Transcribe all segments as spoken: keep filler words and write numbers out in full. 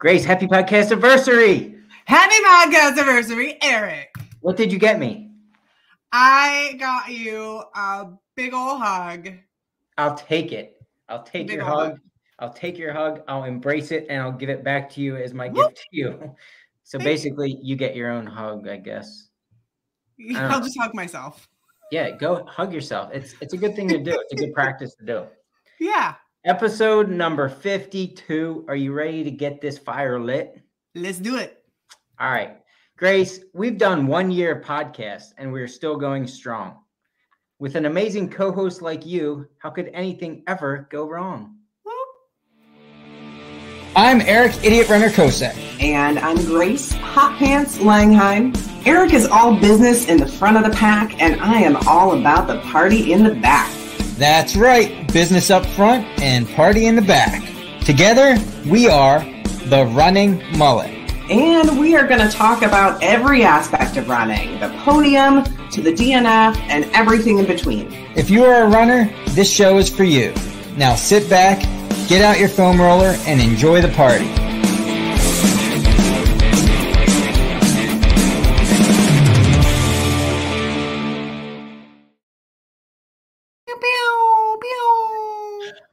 Grayce, happy podcast anniversary. Happy podcast anniversary, Eric. What did you get me? I got you a big old hug. I'll take it. I'll take big your hug. hug. I'll take your hug. I'll embrace it, and I'll give it back to you as my Whoop. gift to you. So Thank basically, you. you get your own hug, I guess. I I'll just hug myself. Yeah, go hug yourself. It's it's a good thing to do. It's a good practice to do. Yeah. Episode number fifty-two. Are you ready to get this fire lit? Let's do it. All right. Grayce, we've done one year podcast, and we're still going strong. With an amazing co-host like you, how could anything ever go wrong? I'm Eric Idiot Runner Kosek. And I'm Grayce Hot Pants Langheim. Eric is all business in the front of the pack, and I am all about the party in the back. That's right. Business up front and party in the back. Together, we are The Running Mullet. And we are going to talk about every aspect of running, the podium to the D N F and everything in between. If you are a runner, this show is for you. Now sit back, get out your foam roller, and enjoy the party.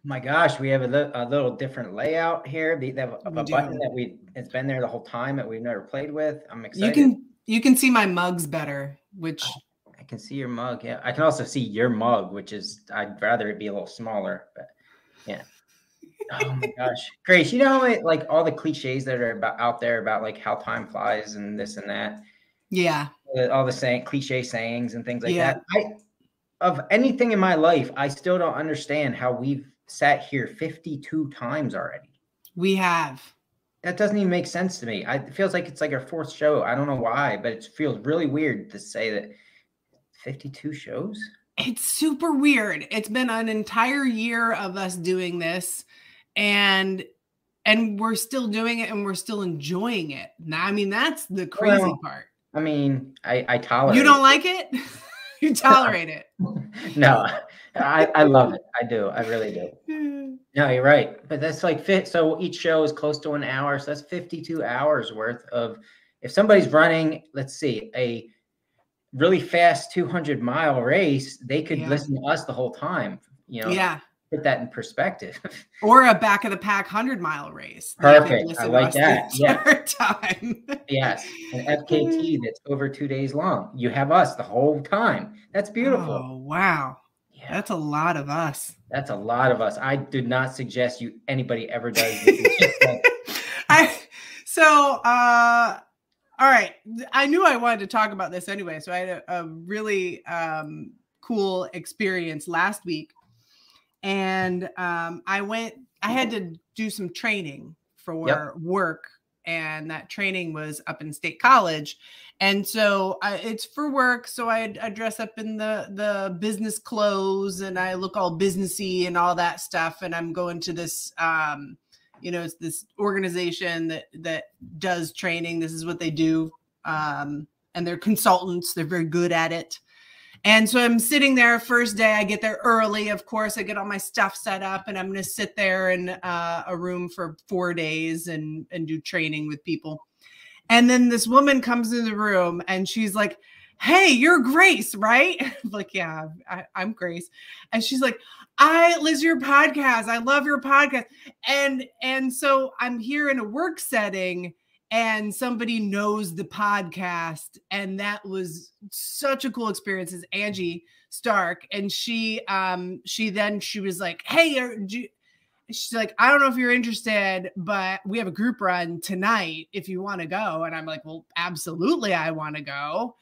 My gosh, we have a, li- a little different layout here. They have a, a button that we it's been there the whole time that we've never played with. I'm excited. You can you can see my mugs better, which oh, I can see your mug. Yeah, I can also see your mug, which is I'd rather it be a little smaller, but yeah. Oh my gosh, Grayce, you know it, like all the cliches that are about out there about like how time flies and this and that. Yeah, all the saying cliche sayings and things like yeah. that. I of anything in my life, I still don't understand how we've sat here fifty-two times already. We have. That doesn't even make sense to me. I, it feels like it's like our fourth show. I don't know why, but it feels really weird to say that fifty-two shows. It's super weird. It's been an entire year of us doing this, and and we're still doing it, and we're still enjoying it. Now, I mean, that's the crazy well, part. I mean, I, I tolerate it. You don't like it? You tolerate it. No, I, I love it. I do. I really do. No, you're right. But that's like fit. So each show is close to an hour. So that's fifty-two hours worth of, if somebody's running, let's see, a really fast two hundred mile race, they could yeah. listen to us the whole time. You know, yeah. put that in perspective. Or a back of the pack one hundred mile race. Perfect. I like that. Yeah. Time. Yes. An F K T that's over two days long. You have us the whole time. That's beautiful. Oh, wow. Yeah. That's a lot of us. That's a lot of us. I do not suggest you anybody ever does. I, so, uh, all right. I knew I wanted to talk about this anyway. So I had a, a really um, cool experience last week. And um, I went, I had to do some training for yep. work, and that training was up in State College. And so I, it's for work. So I, I dress up in the, the business clothes, and I look all businessy and all that stuff. And I'm going to this, um, you know, it's this organization that, that does training. This is what they do. Um, and they're consultants. They're very good at it. And so I'm sitting there first day, I get there early. Of course, I get all my stuff set up, and I'm going to sit there in uh, a room for four days and, and do training with people. And then this woman comes in the room, and she's like, "Hey, you're Grayce, right?" I'm like, "Yeah, I, I'm Grayce." And she's like, "I listen to your podcast. I love your podcast." And, and so I'm here in a work setting, and somebody knows the podcast, and that was such a cool experience. Is Angie Stark, and she, um, she then she was like, "Hey, are, do you, she's like, I don't know if you're interested, but we have a group run tonight if you want to go." And I'm like, "Well, absolutely, I want to go."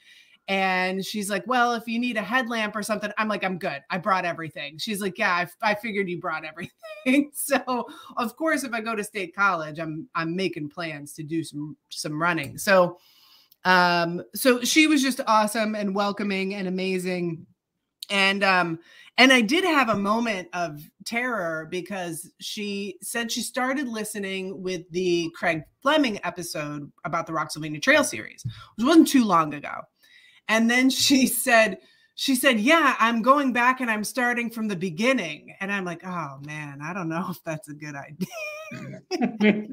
And she's like, "Well, if you need a headlamp or something," I'm like, "I'm good. I brought everything." She's like, "Yeah, I, f- I figured you brought everything." So of course, if I go to State College, I'm, I'm making plans to do some, some running. So, um, so she was just awesome and welcoming and amazing. And, um, and I did have a moment of terror because she said she started listening with the Craig Fleming episode about the Roxylvania Trail series, which wasn't too long ago. And then she said, she said, "Yeah, I'm going back and I'm starting from the beginning." And I'm like, "Oh man, I don't know if that's a good idea."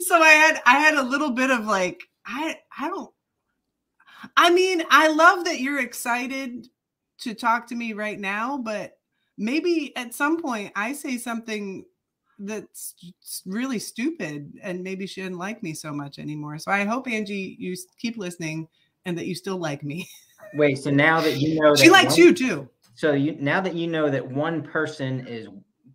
So I had, I had a little bit of like, I, I don't, I mean, I love that you're excited to talk to me right now, but maybe at some point I say something that's really stupid and maybe she didn't like me so much anymore. So I hope, Angie, you keep listening and that you still like me. Wait, so now that you know that she likes one, you too. So you, now that you know that one person is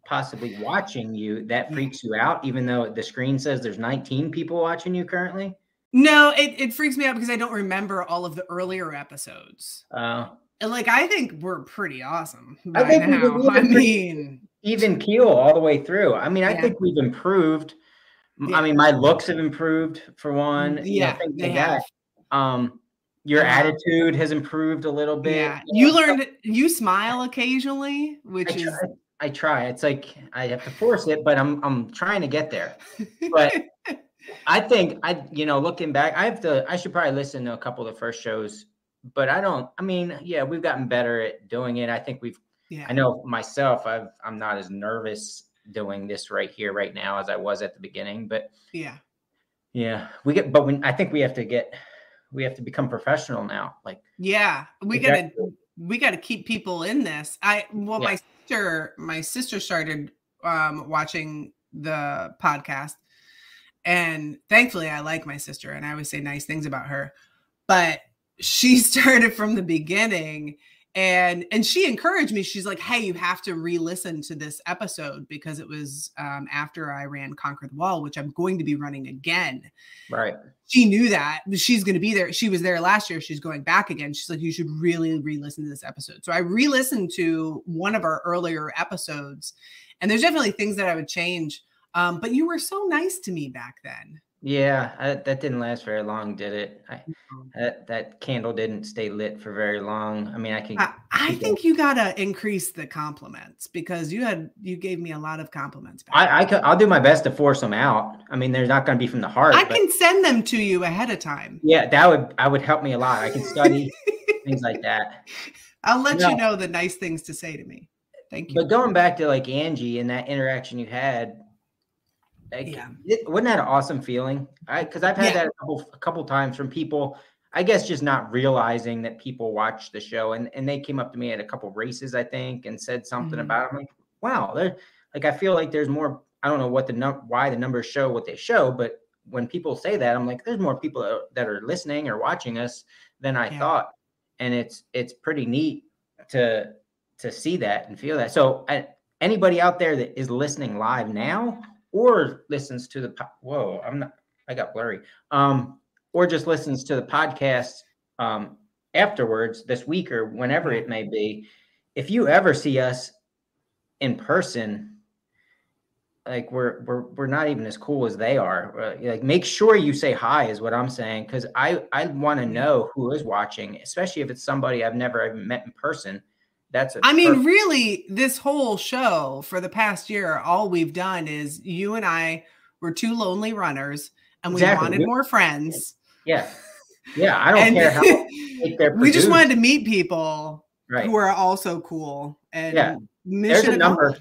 possibly watching you, that freaks you out, even though the screen says there's nineteen people watching you currently? No, it, it freaks me out because I don't remember all of the earlier episodes. Oh. Uh, like, I think we're pretty awesome by I think now. Even, I mean, even keel all the way through. I mean, I yeah. think we've improved. Yeah. I mean, my looks have improved for one. Yeah, I think they have. Um, your yeah. attitude has improved a little bit. Yeah, you, you know, learned. You smile occasionally, which I is. Try, I try. It's like I have to force it, but I'm I'm trying to get there. But I think I, you know, looking back, I have to. I should probably listen to a couple of the first shows. But I don't, I mean, yeah, we've gotten better at doing it. I think we've, yeah. I know myself, I've, I'm not as nervous doing this right here, right now, as I was at the beginning, but yeah, yeah, we get, but when I think we have to get, we have to become professional now. Like, yeah, we exactly. gotta, we gotta keep people in this. I, well, yeah. my sister, my sister started um, watching the podcast, and thankfully I like my sister and I always say nice things about her, but she started from the beginning and, and she encouraged me. She's like, hey, you have to re-listen to this episode because it was um, after I ran Conquer the Wall, which I'm going to be running again. Right. She knew that she's going to be there. She was there last year. She's going back again. She's like, you should really re-listen to this episode. So I re-listened to one of our earlier episodes and there's definitely things that I would change. Um, but you were so nice to me back then. Yeah, I, that didn't last very long, did it? I, that, that candle didn't stay lit for very long. I mean, I can. I, I think you gotta increase the compliments because you had you gave me a lot of compliments. Back I, I can, I'll do my best to force them out. I mean, they're not going to be from the heart. I but, can send them to you ahead of time. Yeah, that would I would help me a lot. I can study things like that. I'll let you know, you know the nice things to say to me. Thank you. But going back to like Angie and that interaction you had. Like, yeah. it, wasn't that an awesome feeling? Because I've had yeah. that a couple, a couple times from people, I guess, just not realizing that people watch the show. And, and they came up to me at a couple races, I think, and said something mm-hmm. about it. I'm like, wow, they're like, I feel like there's more. I don't know what the num- why the numbers show what they show. But when people say that, I'm like, there's more people that are, that are listening or watching us than I yeah. thought. And it's it's pretty neat to to see that and feel that. So I, anybody out there that is listening live now, or listens to the, po- whoa, I'm not, I got blurry. Um, or just listens to the podcast um, afterwards this week or whenever it may be. If you ever see us in person, like we're, we're, we're not even as cool as they are. Like, make sure you say hi is what I'm saying. Cause I, I want to know who is watching, especially if it's somebody I've never even met in person. That's I mean, perfect. Really, this whole show for the past year, all we've done is you and I were two lonely runners and we exactly. wanted more friends. Yeah. Yeah. I don't and care how they're produced. We just wanted to meet people right. who are also cool. And yeah. there's a number.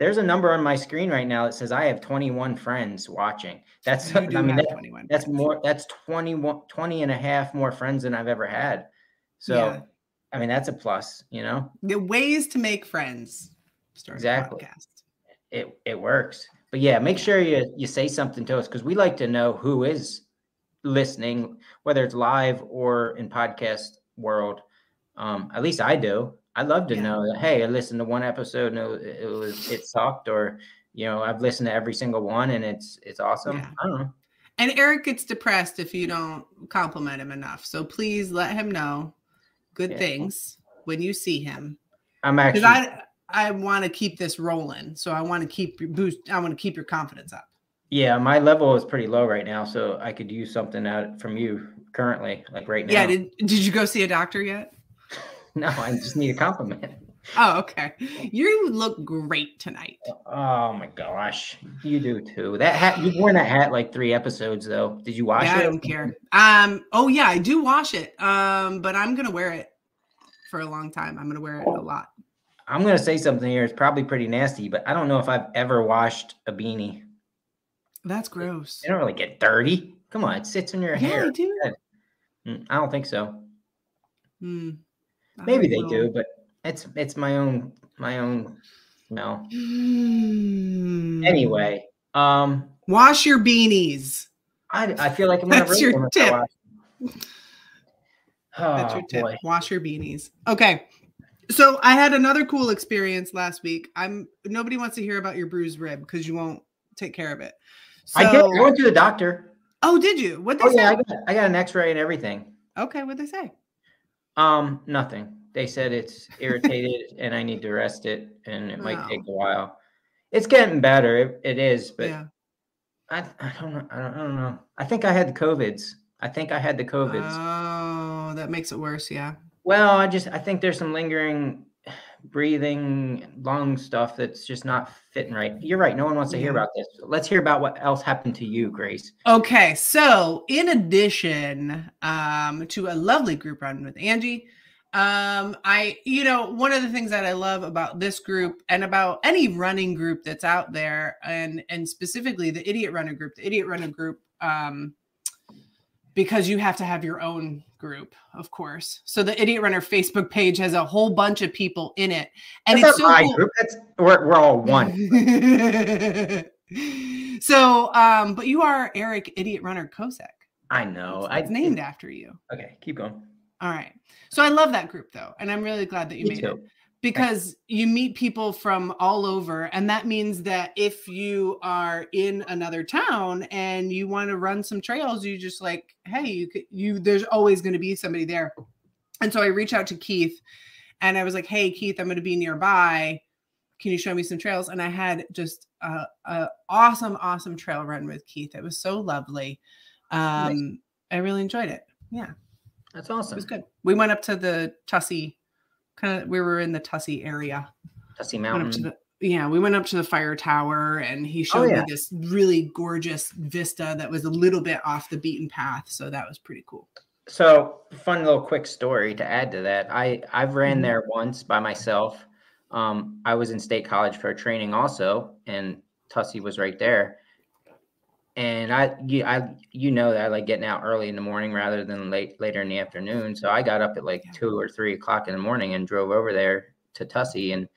There's a number on my screen right now that says I have twenty-one friends watching. That's I mean, that, that's friends. more. That's twenty-one, twenty and a half more friends than I've ever had. So yeah. I mean, that's a plus, you know, the ways to make friends. Start exactly. It it works. But yeah, make sure you, you say something to us because we like to know who is listening, whether it's live or in podcast world. Um, at least I do. I love to yeah. know that, hey, I listened to one episode and it, it was it sucked or, you know, I've listened to every single one and it's it's awesome. Yeah. I don't know. And Eric gets depressed if you don't compliment him enough. So please let him know. Good yeah. things when you see him. I'm actually. Because I I want to keep this rolling, so I want to keep your boost. I want to keep your confidence up. Yeah, my level is pretty low right now, so I could use something out from you currently, like right now. Yeah. Did Did you go see a doctor yet? No, I just need a compliment. Oh, okay. You look great tonight. Oh my gosh, you do too. That hat you've worn that hat like three episodes though. Did you wash yeah, it? I don't care. Um. Oh yeah, I do wash it. Um. But I'm gonna wear it for a long time. I'm gonna wear it a lot. I'm gonna say something here. It's probably pretty nasty, but I don't know if I've ever washed a beanie. That's gross. They don't really get dirty. Come on, it sits in your yeah, hair. Yeah, they do. I don't think so. Hmm. Maybe they know. do, but it's it's my own my own no. Mm. Anyway, um, wash your beanies. I, I feel like I'm gonna That's your tip. Oh, That's your tip. Boy. Wash your beanies. Okay. So I had another cool experience last week. I'm nobody wants to hear about your bruised rib because you won't take care of it. So, I did. I went to the doctor. Oh, did you? What they oh, say? Yeah, I got, I got an X-ray and everything. Okay, what did they say? Um, nothing. They said it's irritated and I need to rest it, and it might wow. take a while. It's getting better. It, it is, but yeah. I I don't know. I don't, I don't know. I think I had the COVIDs. I think I had the COVIDs. Oh, that makes it worse. Yeah. Well, I just I think there's some lingering breathing, lung stuff that's just not fitting right. You're right. No one wants to hear about this. Let's hear about what else happened to you, Grayce. Okay. So in addition um, to a lovely group run with Angie, um, I, you know, one of the things that I love about this group and about any running group that's out there, and and specifically the Idiot Runner group, the Idiot Runner group, um, because you have to have your own group, of course. So the Idiot Runner Facebook page has a whole bunch of people in it. And That's it's so cool. group. That's, we're, we're all one. So, um, but you are Eric Idiot Runner Kosek. I know. It's, it's I, named after you. Okay, keep going. All right. So I love that group, though. And I'm really glad that you Me made too. it. Because Thanks. you meet people from all over. And that means that if you are in another town and you want to run some trails, you just like, hey, you could, you, there's always going to be somebody there. And so I reached out to Keith and I was like, hey, Keith, I'm going to be nearby. Can you show me some trails? And I had just a, a awesome, awesome trail run with Keith. It was so lovely. Um, nice. I really enjoyed it. Yeah. That's awesome. It was good. We went up to the Tussey Kind of, we were in the Tussey area. Tussey Mountain. Went up to the, yeah, we went up to the fire tower, and he showed oh, yeah. me this really gorgeous vista that was a little bit off the beaten path. So that was pretty cool. So, fun little quick story to add to that. I I've ran mm-hmm. there once by myself. Um, I was in state college for training also, and Tussey was right there. And I, you, I, you know that I like getting out early in the morning rather than late later in the afternoon. So I got up at like yeah. two or three o'clock in the morning and drove over there to Tussey. And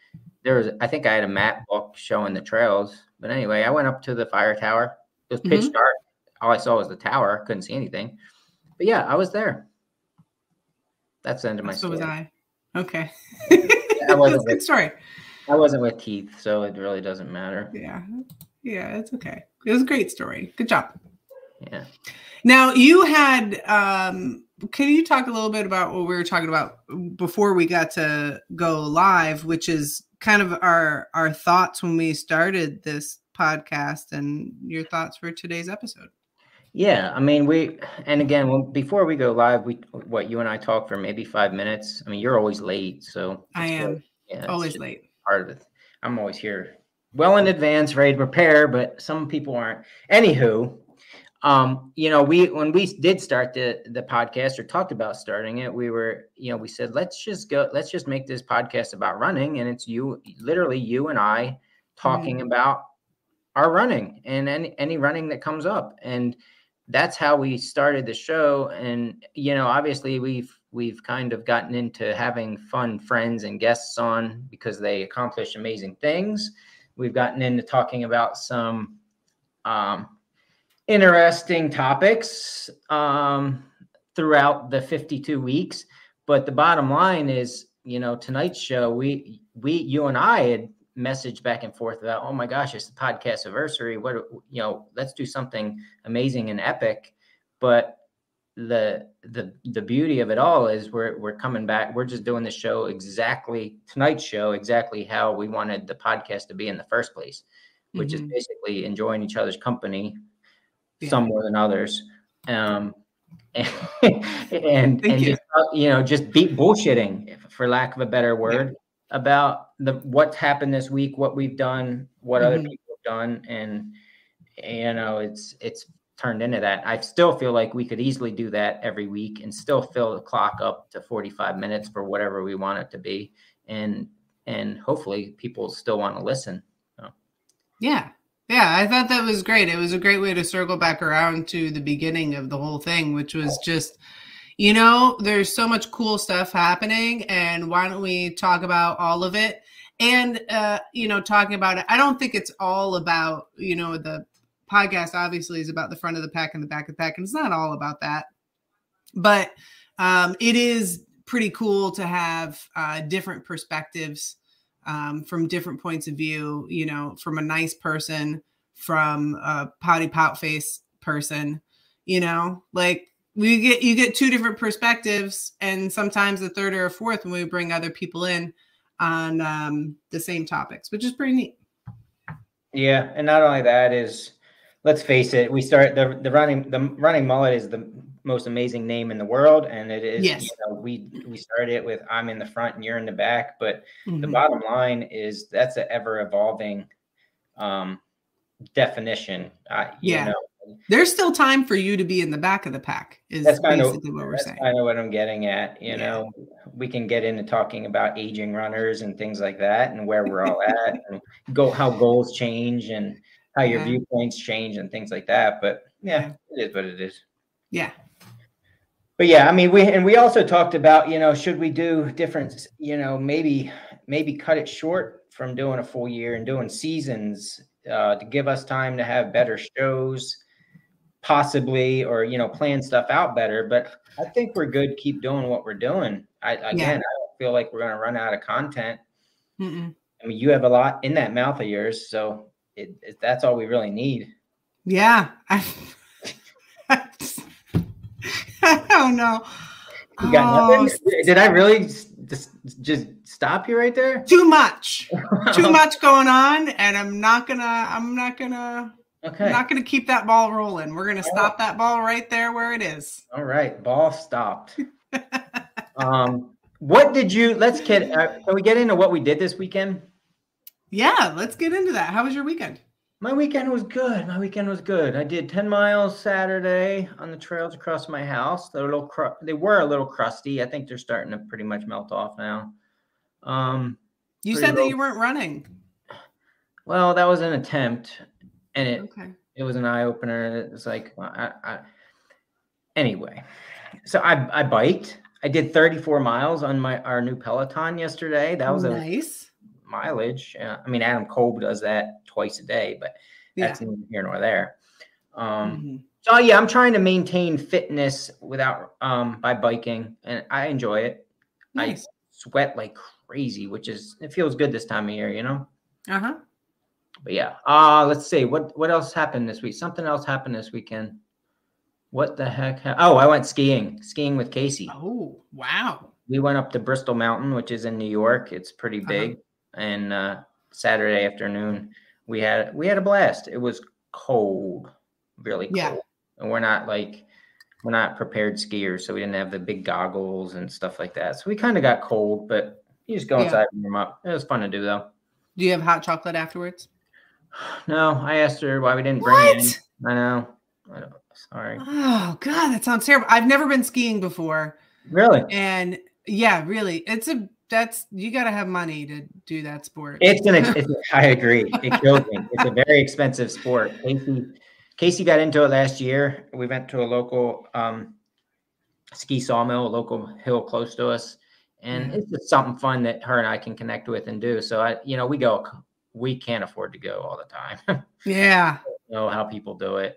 there was, I think I had a map book showing the trails. But anyway, I went up to the fire tower. It was pitch mm-hmm. dark. All I saw was the tower. I couldn't see anything. But yeah, I was there. That's the end of my so story. So was I. Okay. I wasn't with, good story. I wasn't with Keith, so it really doesn't matter. Yeah. Yeah, it's okay. It was a great story. Good job. Yeah. Now you had, um, can you talk a little bit about what we were talking about before we got to go live, which is kind of our, our thoughts when we started this podcast and your thoughts for today's episode? Yeah. I mean, we, and again, well, before we go live, we, what you and I talked for maybe five minutes. I mean, you're always late. So I am cool. yeah, always late. Part of it. I'm always here. Well in advance, ready to prepare, but some people aren't. Anywho, um, you know, we when we did start the the podcast or talked about starting it, we were, you know, we said let's just go, let's just make this podcast about running, and it's you, literally you and I, talking mm-hmm. about our running and any any running that comes up, and that's how we started the show. And you know, obviously we've we've kind of gotten into having fun friends and guests on because they accomplish amazing things. We've gotten into talking about some um, interesting topics um, throughout the fifty-two weeks. But the bottom line is, you know, tonight's show, we, we, you and I had messaged back and forth about, oh my gosh, it's the podcast anniversary. What, you know, let's do something amazing and epic. But the, the, the beauty of it all is we're, we're coming back. We're just doing the show exactly tonight's show, exactly how we wanted the podcast to be in the first place, which mm-hmm. is basically enjoying each other's company, yeah. some more than others. Um, and, and, and you. Just, you know, just beat bullshitting for lack of a better word yeah. about the, what's happened this week, what we've done, what mm-hmm. other people have done. And, you know, it's, it's, turned into that. I still feel like we could easily do that every week and still fill the clock up to forty-five minutes for whatever we want it to be. And, and hopefully people still want to listen. So. Yeah. Yeah, I thought that was great. It was a great way to circle back around to the beginning of the whole thing, which was just, you know, there's so much cool stuff happening, and why don't we talk about all of it? And, uh, you know, talking about it, I don't think it's all about, you know, the podcast obviously is about the front of the pack and the back of the pack, and it's not all about that. But um, it is pretty cool to have uh, different perspectives Um, from different points of view, you know, from a nice person, from a potty pout face person, you know, like we get, you get two different perspectives, and sometimes a third or a fourth when we bring other people in on um, the same topics, which is pretty neat. Yeah. And not only that is, let's face it, we start the, the running, the running mullet is the most amazing name in the world. And it is, yes. you know, we, we started it with, I'm in the front and you're in the back, but mm-hmm. the bottom line is that's an ever evolving, um, definition. Uh, yeah. You know, there's still time for you to be in the back of the pack is that's basically kind of, what we're that's saying. That's kind of what I'm getting at. You yeah. know, we can get into talking about aging runners and things like that and where we're all at and go, how goals change and, how your okay. viewpoints change and things like that. But yeah, it is what it is. Yeah. But yeah, I mean, we, and we also talked about, you know, should we do different, you know, maybe, maybe cut it short from doing a full year and doing seasons uh, to give us time to have better shows possibly, or, you know, plan stuff out better. But I think we're good. Keep doing what we're doing. I, again, yeah. I don't feel like we're going to run out of content. Mm-mm. I mean, you have a lot in that mouth of yours. So It, it, that's all we really need. Yeah. I, I, just, I don't know. You got oh, nothing? Did I really just, just stop you right there? Too much. Too much going on, and I'm not going to I'm not going to okay. I'm not going to keep that ball rolling. We're going to stop that ball right there where it is. All right, ball stopped. um what did you let's get uh, can we get into what we did this weekend? Yeah, let's get into that. How was your weekend? My weekend was good. My weekend was good. I did ten miles Saturday on the trails across my house. They're a little cru- they were a little crusty. I think they're starting to pretty much melt off now. Um, you said low- that you weren't running. Well, that was an attempt, and it okay. it was an eye opener. It was like well, I, I anyway. So I I biked. I did thirty-four miles on my our new Peloton yesterday. That was nice. A, mileage. Uh, I mean, Adam Kolb does that twice a day, but yeah. that's neither here nor there. Um, mm-hmm. So yeah, I'm trying to maintain fitness without um, by biking, and I enjoy it. Nice. I sweat like crazy, which is, it feels good this time of year, you know? Uh-huh. But yeah, uh, let's see. What, what else happened this week? Something else happened this weekend. What the heck? Ha- oh, I went skiing, skiing with Casey. Oh, wow. We went up to Bristol Mountain, which is in New York. It's pretty big. Uh-huh. And uh, Saturday afternoon, we had we had a blast. It was cold, really cold, yeah. and we're not like we're not prepared skiers, so we didn't have the big goggles and stuff like that. So we kind of got cold, but you just go yeah. inside and warm up. It was fun to do though. Do you have hot chocolate afterwards? No, I asked her why we didn't bring what? it in. I know. I know. Sorry. Oh God, that sounds terrible. I've never been skiing before. Really? And yeah, really, it's a. That's you got to have money to do that sport. It's an. It's, I agree. It kills me. It's a very expensive sport. Casey, Casey got into it last year. We went to a local um, ski sawmill, a local hill close to us, and it's just something fun that her and I can connect with and do. So I, you know, we go. We can't afford to go all the time. Yeah. I don't know how people do it.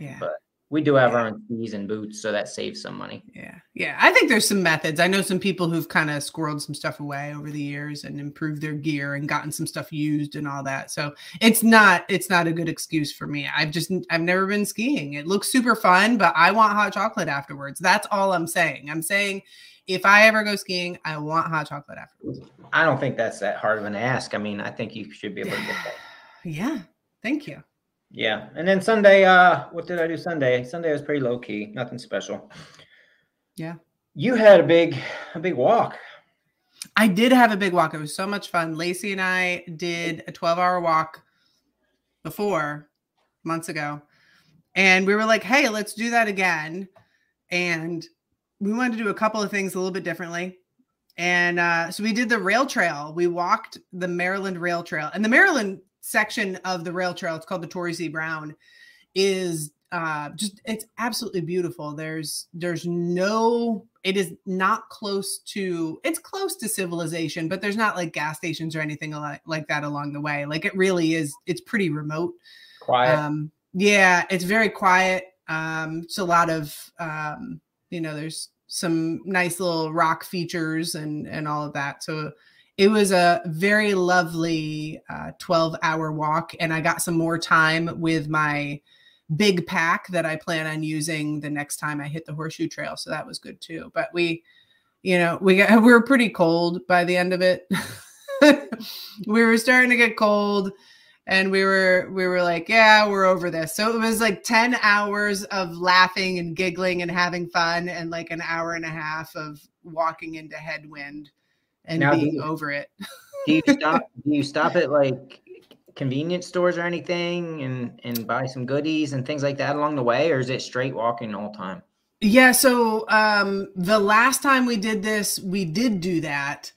Yeah. But we do have yeah. our own skis and boots, so that saves some money. Yeah. Yeah. I think there's some methods. I know some people who've kind of squirreled some stuff away over the years and improved their gear and gotten some stuff used and all that. So it's not, it's not a good excuse for me. I've just, I've never been skiing. It looks super fun, but I want hot chocolate afterwards. That's all I'm saying. I'm saying if I ever go skiing, I want hot chocolate afterwards. I don't think that's that hard of an ask. I mean, I think you should be able to get that. Yeah. Thank you. Yeah. And then Sunday, uh, what did I do Sunday? Sunday was pretty low key, nothing special. Yeah. You had a big, a big walk. I did have a big walk. It was so much fun. Lacey and I did a twelve hour walk before months ago. And we were like, hey, let's do that again. And we wanted to do a couple of things a little bit differently. And, uh, so we did the rail trail. We walked the Maryland rail trail, and the Maryland section of the rail trail, it's called the Torrey C. Brown, is uh, just, it's absolutely beautiful. There's, there's no, it is not close to, it's close to civilization, but there's not like gas stations or anything like that along the way. Like it really is, it's pretty remote. Quiet. Um, yeah, it's very quiet. Um, it's a lot of, um, you know, there's some nice little rock features and, and all of that. So it was a very lovely uh, twelve hour walk, and I got some more time with my big pack that I plan on using the next time I hit the Horseshoe Trail. So that was good too. But we, you know, we got, we were pretty cold by the end of it. We were starting to get cold, and we were, we were like, yeah, we're over this. So it was like ten hours of laughing and giggling and having fun, and like an hour and a half of walking into headwind and now being you, over it. do you stop, do you stop at like convenience stores or anything and, and buy some goodies and things like that along the way, or is it straight walking the whole time? Yeah. So um, the last time we did this, we did do that.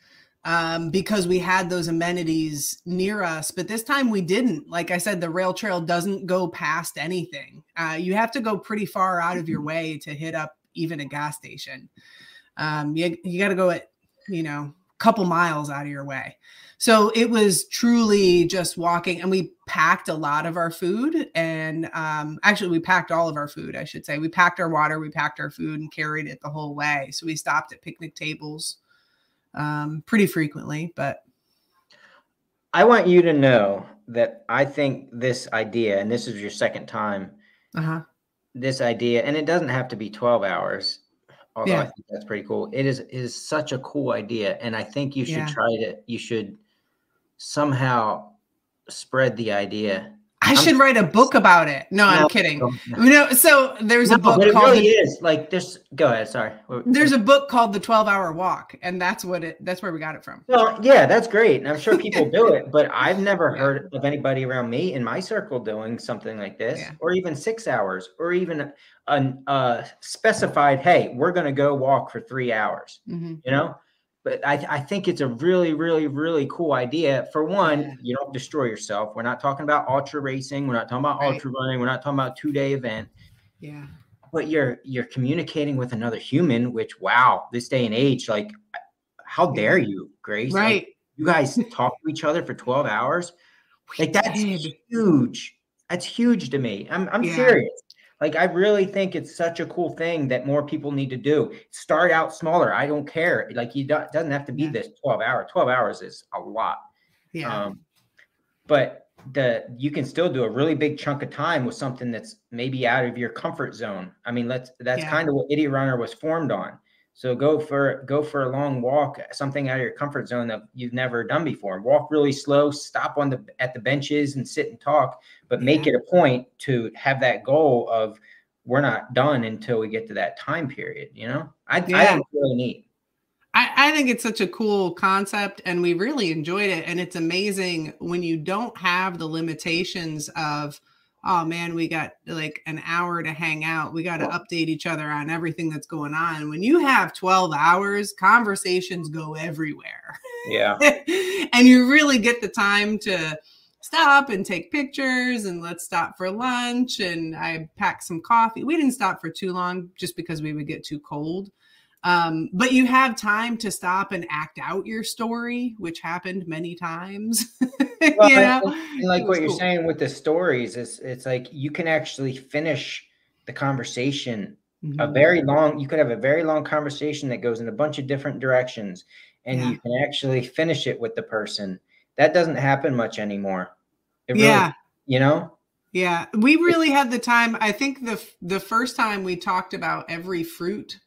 Um, because we had those amenities near us, but this time we didn't. Like I said, the rail trail doesn't go past anything. Uh, you have to go pretty far out of your way to hit up even a gas station. Um, you you got to go at, you know, a couple miles out of your way. So it was truly just walking, and we packed a lot of our food, and um, actually we packed all of our food, I should say. We packed our water, we packed our food, and carried it the whole way. So we stopped at picnic tables um pretty frequently. But I want you to know that I think this idea, and this is your second time, uh-huh. this idea, and it doesn't have to be twelve hours, although yeah. I think that's pretty cool. It is is such a cool idea, and I think you should yeah. try it. You should somehow spread the idea. I I'm, should write a book about it. No, no I'm kidding. No, no. You know, so there's no, a book. But it called really the, is like there's. Go ahead. Sorry. There's a book called The twelve hour Walk, and that's what it. That's where we got it from. Well, yeah, that's great, and I'm sure people do it, but I've never yeah. heard of anybody around me in my circle doing something like this, yeah. or even six hours, or even a, a specified. Hey, we're going to go walk for three hours. Mm-hmm. You know. But I, I think it's a really, really, really cool idea. For one, you don't destroy yourself. We're not talking about ultra racing. We're not talking about right. ultra running. We're not talking about two day event. Yeah. But you're you're communicating with another human, which, wow, this day and age, like, how dare you, Grayce? Right. Like, you guys talk to each other for twelve hours. Like, that's huge. That's huge to me. I'm I'm yeah. serious. Like, I really think it's such a cool thing that more people need to do. Start out smaller. I don't care. Like, you do, it doesn't have to be yeah. this twelve hour. twelve hours is a lot. Yeah. Um, but the you can still do a really big chunk of time with something that's maybe out of your comfort zone. I mean, let's that's yeah. kind of what Idiot Runner was formed on. So go for go for a long walk, something out of your comfort zone that you've never done before. Walk really slow, stop on the at the benches and sit and talk, but make yeah. it a point to have that goal of we're not done until we get to that time period. You know, I, yeah. I think it's really neat. I, I think it's such a cool concept, and we really enjoyed it. And it's amazing when you don't have the limitations of, oh man, we got like an hour to hang out. We got to update each other on everything that's going on. When you have twelve hours, conversations go everywhere. Yeah. And you really get the time to stop and take pictures, and let's stop for lunch. And I packed some coffee. We didn't stop for too long just because we would get too cold. Um, but you have time to stop and act out your story, which happened many times. Well, you know? And like what you're cool. saying with the stories is it's like you can actually finish the conversation mm-hmm. a very long. You could have a very long conversation that goes in a bunch of different directions, and yeah. you can actually finish it with the person. That doesn't happen much anymore. It really, yeah. You know? Yeah. We really had the time. I think the the first time we talked about every fruit.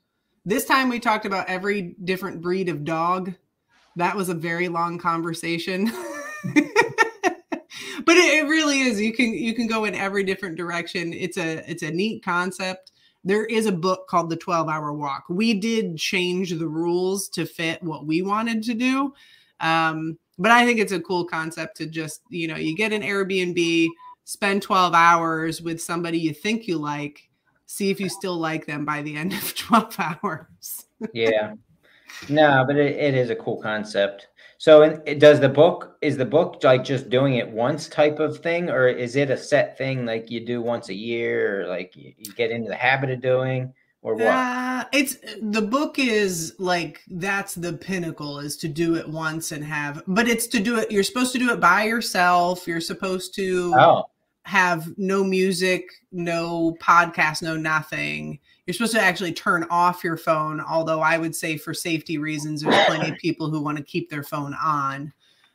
This time we talked about every different breed of dog. That was a very long conversation, but it, it really is. You can, you can go in every different direction. It's a, it's a neat concept. There is a book called The twelve hour Walk. We did change the rules to fit what we wanted to do. Um, but I think it's a cool concept to just, you know, you get an Airbnb, spend twelve hours with somebody you think you like, see if you still like them by the end of twelve hours. Yeah. No, but it, it is a cool concept. So it does the book, is the book like just doing it once type of thing, or is it a set thing like you do once a year, or like you, you get into the habit of doing, or what? Uh, it's, the book is like, that's the pinnacle, is to do it once and have, but it's to do it, you're supposed to do it by yourself. You're supposed to oh. have no music, no podcast, no nothing. You're supposed to actually turn off your phone, although I would say for safety reasons, there's plenty of people who want to keep their phone on.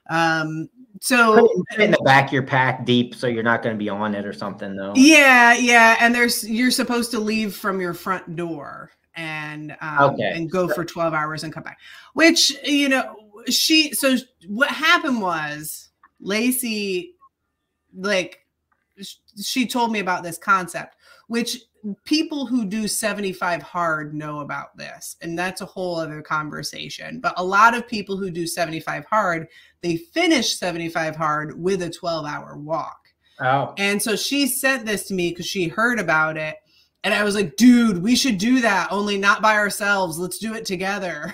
Um, so in the back, you're packed deep, so you're not going to be on it or something, though. Yeah, yeah, and there's you're supposed to leave from your front door and um, okay. and go for twelve hours and come back. Which you know she. So what happened was Lacey, like she told me about this concept, which. People who do seventy-five hard know about this, and that's a whole other conversation. But a lot of people who do seventy-five hard, they finish seventy-five hard with a twelve hour walk. Oh. And so she sent this to me because she heard about it. And I was like, dude, we should do that, only not by ourselves. Let's do it together.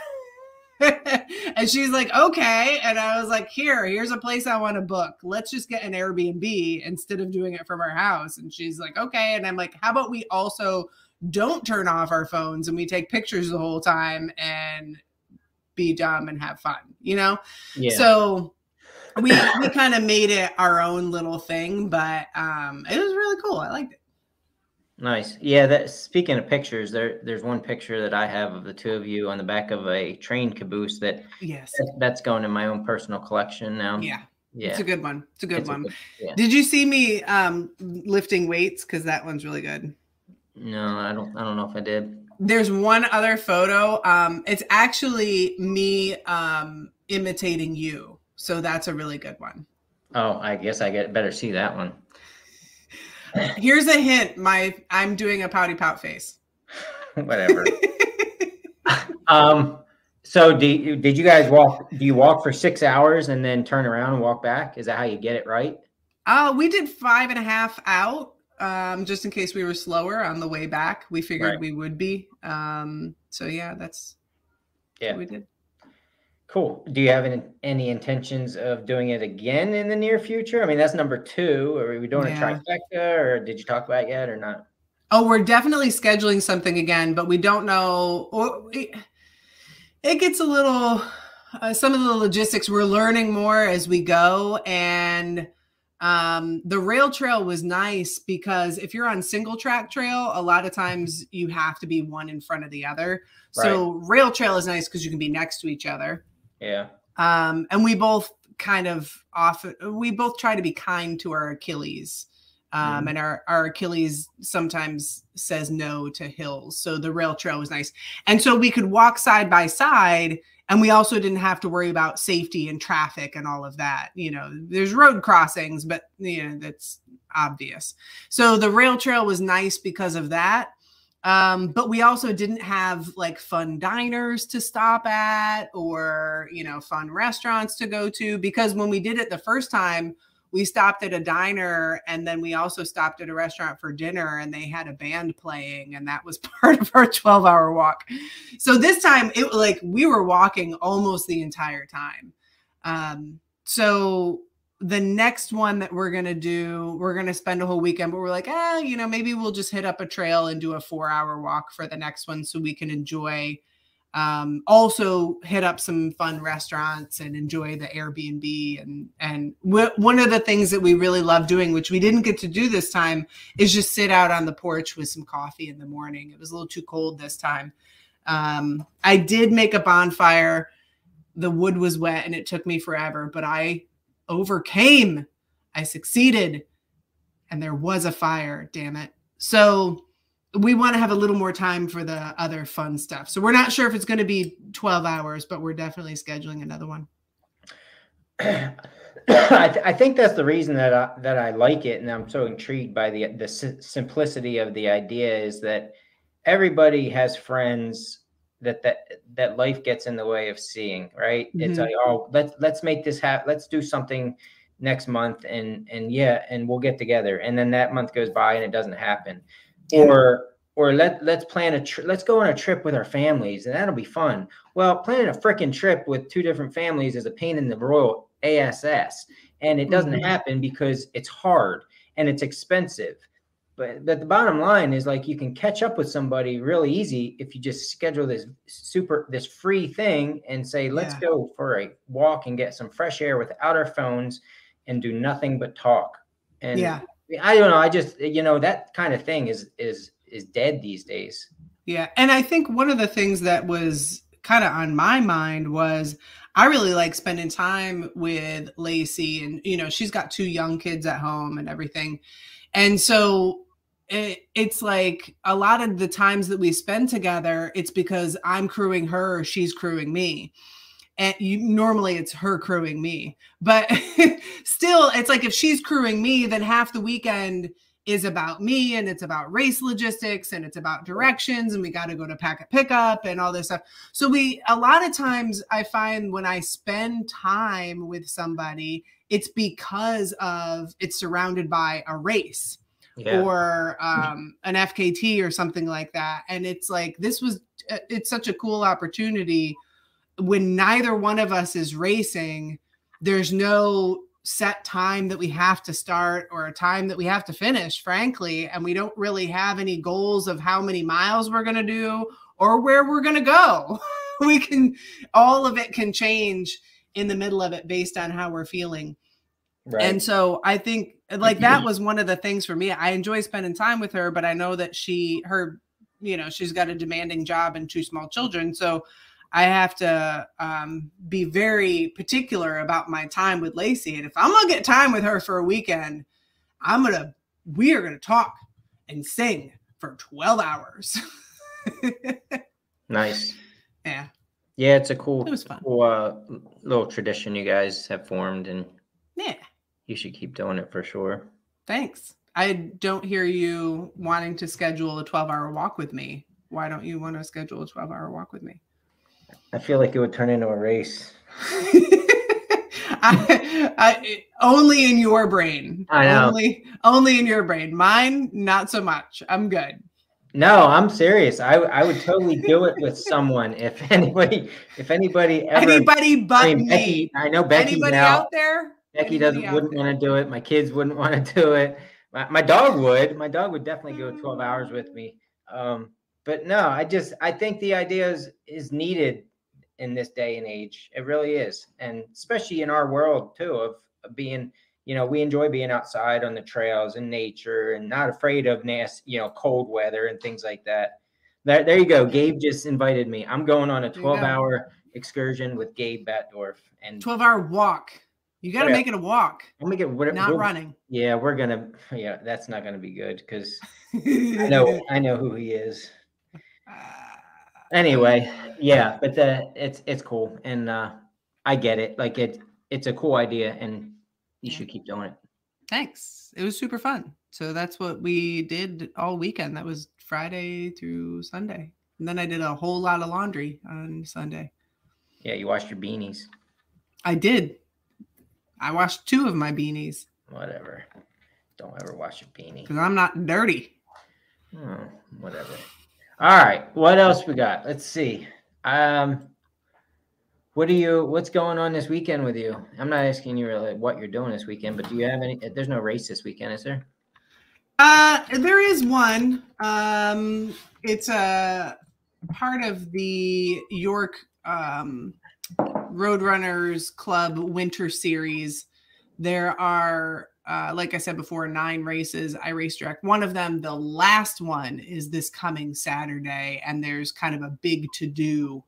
And she's like, okay. And I was like, here, here's a place I want to book. Let's just get an Airbnb instead of doing it from our house. And she's like, okay. And I'm like, how about we also don't turn off our phones and we take pictures the whole time and be dumb and have fun, you know? Yeah. So we, we kind of made it our own little thing, but um, it was really cool. I liked it. Nice. Yeah. That, speaking of pictures, there, there's one picture that I have of the two of you on the back of a train caboose that yes, that, that's going in my own personal collection now. Yeah. Yeah. It's a good one. It's a good it's one. A good, yeah. Did you see me um, lifting weights? Cause that one's really good. No, I don't, I don't know if I did. There's one other photo. Um, it's actually me um, imitating you. So that's a really good one. Oh, I guess I get better see that one. Here's a hint. My I'm doing a pouty pout face. Whatever. um. So do you, did you guys walk? Do you walk for six hours and then turn around and walk back? Is that how you get it right? Uh, we did five and a half out. Um, just in case we were slower on the way back, we figured right. we would be. Um. So yeah, that's yeah what we did. Cool. Do you have any, any intentions of doing it again in the near future? I mean, that's number two. Are we doing yeah. a trifecta, or did you talk about it yet or not? Oh, we're definitely scheduling something again, but we don't know. Or it, it gets a little, uh, some of the logistics, we're learning more as we go. And um, the rail trail was nice because if you're on single track trail, a lot of times you have to be one in front of the other. Right. So rail trail is nice because you can be next to each other. Yeah. Um, and we both kind of off, we both try to be kind to our Achilles. Um, mm. And our, our Achilles sometimes says no to hills. So the rail trail was nice. And so we could walk side by side, and we also didn't have to worry about safety and traffic and all of that. You know, there's road crossings, but you know, that's obvious. So the rail trail was nice because of that. Um, but we also didn't have like fun diners to stop at, or, you know, fun restaurants to go to, because when we did it the first time, we stopped at a diner, and then we also stopped at a restaurant for dinner, and they had a band playing, and that was part of our twelve hour walk. So this time it like, we were walking almost the entire time. Um, so the next one that we're going to do, we're going to spend a whole weekend, but we're like, ah, you know, maybe we'll just hit up a trail and do a four hour walk for the next one, so we can enjoy, um, also hit up some fun restaurants and enjoy the Airbnb. And, and one of the things that we really love doing, which we didn't get to do this time, is just sit out on the porch with some coffee in the morning. It was a little too cold this time. Um, I did make a bonfire. The wood was wet and it took me forever, but I overcame. I succeeded, and there was a fire, damn it. So we want to have a little more time for the other fun stuff. So we're not sure if it's going to be twelve hours, but we're definitely scheduling another one. I, th I think that's the reason that I, that I like it, and I'm so intrigued by the the simplicity of the idea, is that everybody has friends that that that life gets in the way of seeing, right? Mm-hmm. It's like, oh, let's let's make this happen. Let's do something next month, and and yeah, and we'll get together. And then that month goes by and it doesn't happen. Yeah. Or or let, let's plan a trip. Let's go on a trip with our families and that'll be fun. Well, planning a frickin' trip with two different families is a pain in the royal ass. And it doesn't mm-hmm. happen because it's hard and it's expensive. But, but the bottom line is, like, you can catch up with somebody really easy if you just schedule this super, this free thing and say, let's yeah. go for a walk and get some fresh air without our phones and do nothing but talk. And yeah. I don't know. I just, you know, that kind of thing is, is, is dead these days. Yeah. And I think one of the things that was kind of on my mind was I really like spending time with Lacey, and, you know, she's got two young kids at home and everything. And so it, it's like a lot of the times that we spend together, it's because I'm crewing her or she's crewing me. And you, normally it's her crewing me, but still it's like, if she's crewing me, then half the weekend is about me and it's about race logistics and it's about directions and we got to go to packet pickup and all this stuff. So we, a lot of times I find when I spend time with somebody, it's because of it's surrounded by a race yeah. or um, an F K T or something like that. And it's like, this was, it's such a cool opportunity when neither one of us is racing. There's no set time that we have to start or a time that we have to finish, frankly. And we don't really have any goals of how many miles we're going to do or where we're going to go. We can, all of it can change in the middle of it based on how we're feeling. Right. And so I think like that was one of the things for me. I enjoy spending time with her, but I know that she, her, you know, she's got a demanding job and two small children. So I have to um, be very particular about my time with Lacey. And if I'm going to get time with her for a weekend, I'm going to, we are going to talk and sing for twelve hours. Nice. Yeah. Yeah. It's a cool, it was fun. cool uh, little tradition you guys have formed, and yeah, you should keep doing it for sure. Thanks. I don't hear you wanting to schedule a twelve hour walk with me. Why don't you want to schedule a twelve hour walk with me? I feel like it would turn into a race. I, I, only in your brain. I know. Only, only in your brain. Mine, not so much. I'm good. No, I'm serious. I I would totally do it with someone. If anybody, if anybody ever. Anybody but I mean, me. Becky, I know Becky Anybody now, out there? Becky anybody doesn't wouldn't want to do it. My kids wouldn't want to do it. My, my dog would. My dog would definitely go twelve hours with me. Um, But no, I just, I think the idea is, is needed in this day and age. It really is. And especially in our world too, of, of being, you know, we enjoy being outside on the trails and nature and not afraid of nasty, you know, cold weather and things like that. There, there you go. Gabe just invited me. I'm going on a twelve hour excursion with Gabe Batdorf and twelve hour walk. You got to make it a walk. I'll make it what, not running. Yeah. We're going to, yeah, that's not going to be good because I know, I know who he is. Anyway, yeah, but the, it's it's cool, and uh, I get it. Like it, it's a cool idea, and you yeah. should keep doing it. Thanks. It was super fun. So that's what we did all weekend. That was Friday through Sunday, and then I did a whole lot of laundry on Sunday. Yeah, you washed your beanies. I did. I washed two of my beanies. Whatever. Don't ever wash your beanie. Because I'm not dirty. Hmm, whatever. All right, what else we got? Let's see. Um, what do you? What's going on this weekend with you? I'm not asking you really what you're doing this weekend, but do you have any? There's no race this weekend, is there? Uh, there is one. Um, it's a part of the York um, Roadrunners Club Winter Series. There are. Uh, like I said before, nine races. I race direct one of them. The last one is this coming Saturday, and there's kind of a big to-do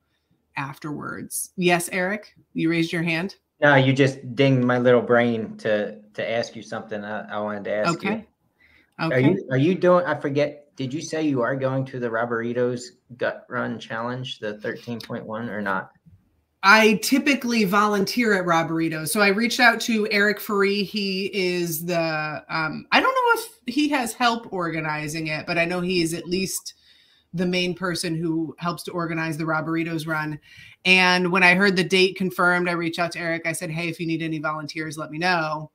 afterwards. Yes, Eric, you raised your hand? No, you just dinged my little brain to to ask you something I, I wanted to ask okay. you. Okay. Are you, are you doing, I forget, did you say you are going to the Roberto's Gut Run Challenge, the thirteen point one or not? I typically volunteer at Roberto's. So I reached out to Eric Frey. He is the, um, I don't know if he has help organizing it, but I know he is at least the main person who helps to organize the Roberto's run. And when I heard the date confirmed, I reached out to Eric. I said, hey, if you need any volunteers, let me know.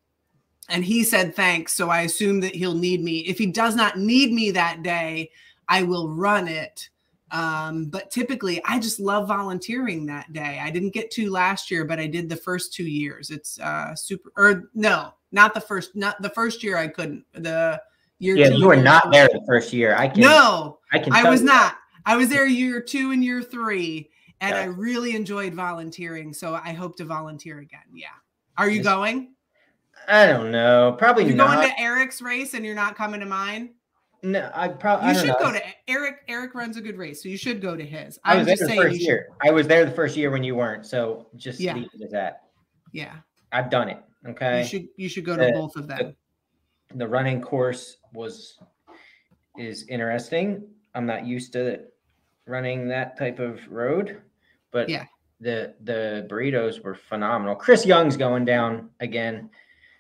And he said, thanks. So I assume that he'll need me. If he does not need me that day, I will run it. Um, but typically I just love volunteering that day. I didn't get to last year, but I did the first two years. It's uh, super, or no, not the first, not the first year I couldn't. The year yeah, two you were not there the first year. I can, no, I, can I was you. not. I was there year two and year three, and yeah. I really enjoyed volunteering. So I hope to volunteer again. Yeah. Are you going? I don't know. Probably you're not. You're going to Eric's race and you're not coming to mine? No, I probably you I don't should know. go to Eric. Eric runs a good race, so you should go to his. I, I was there the first year. I was there the first year when you weren't, so just yeah. leave it at that. Yeah, I've done it. Okay, you should you should go the, to both of them. The, the running course was is interesting. I'm not used to running that type of road, but yeah, the the burritos were phenomenal. Chris Young's going down again.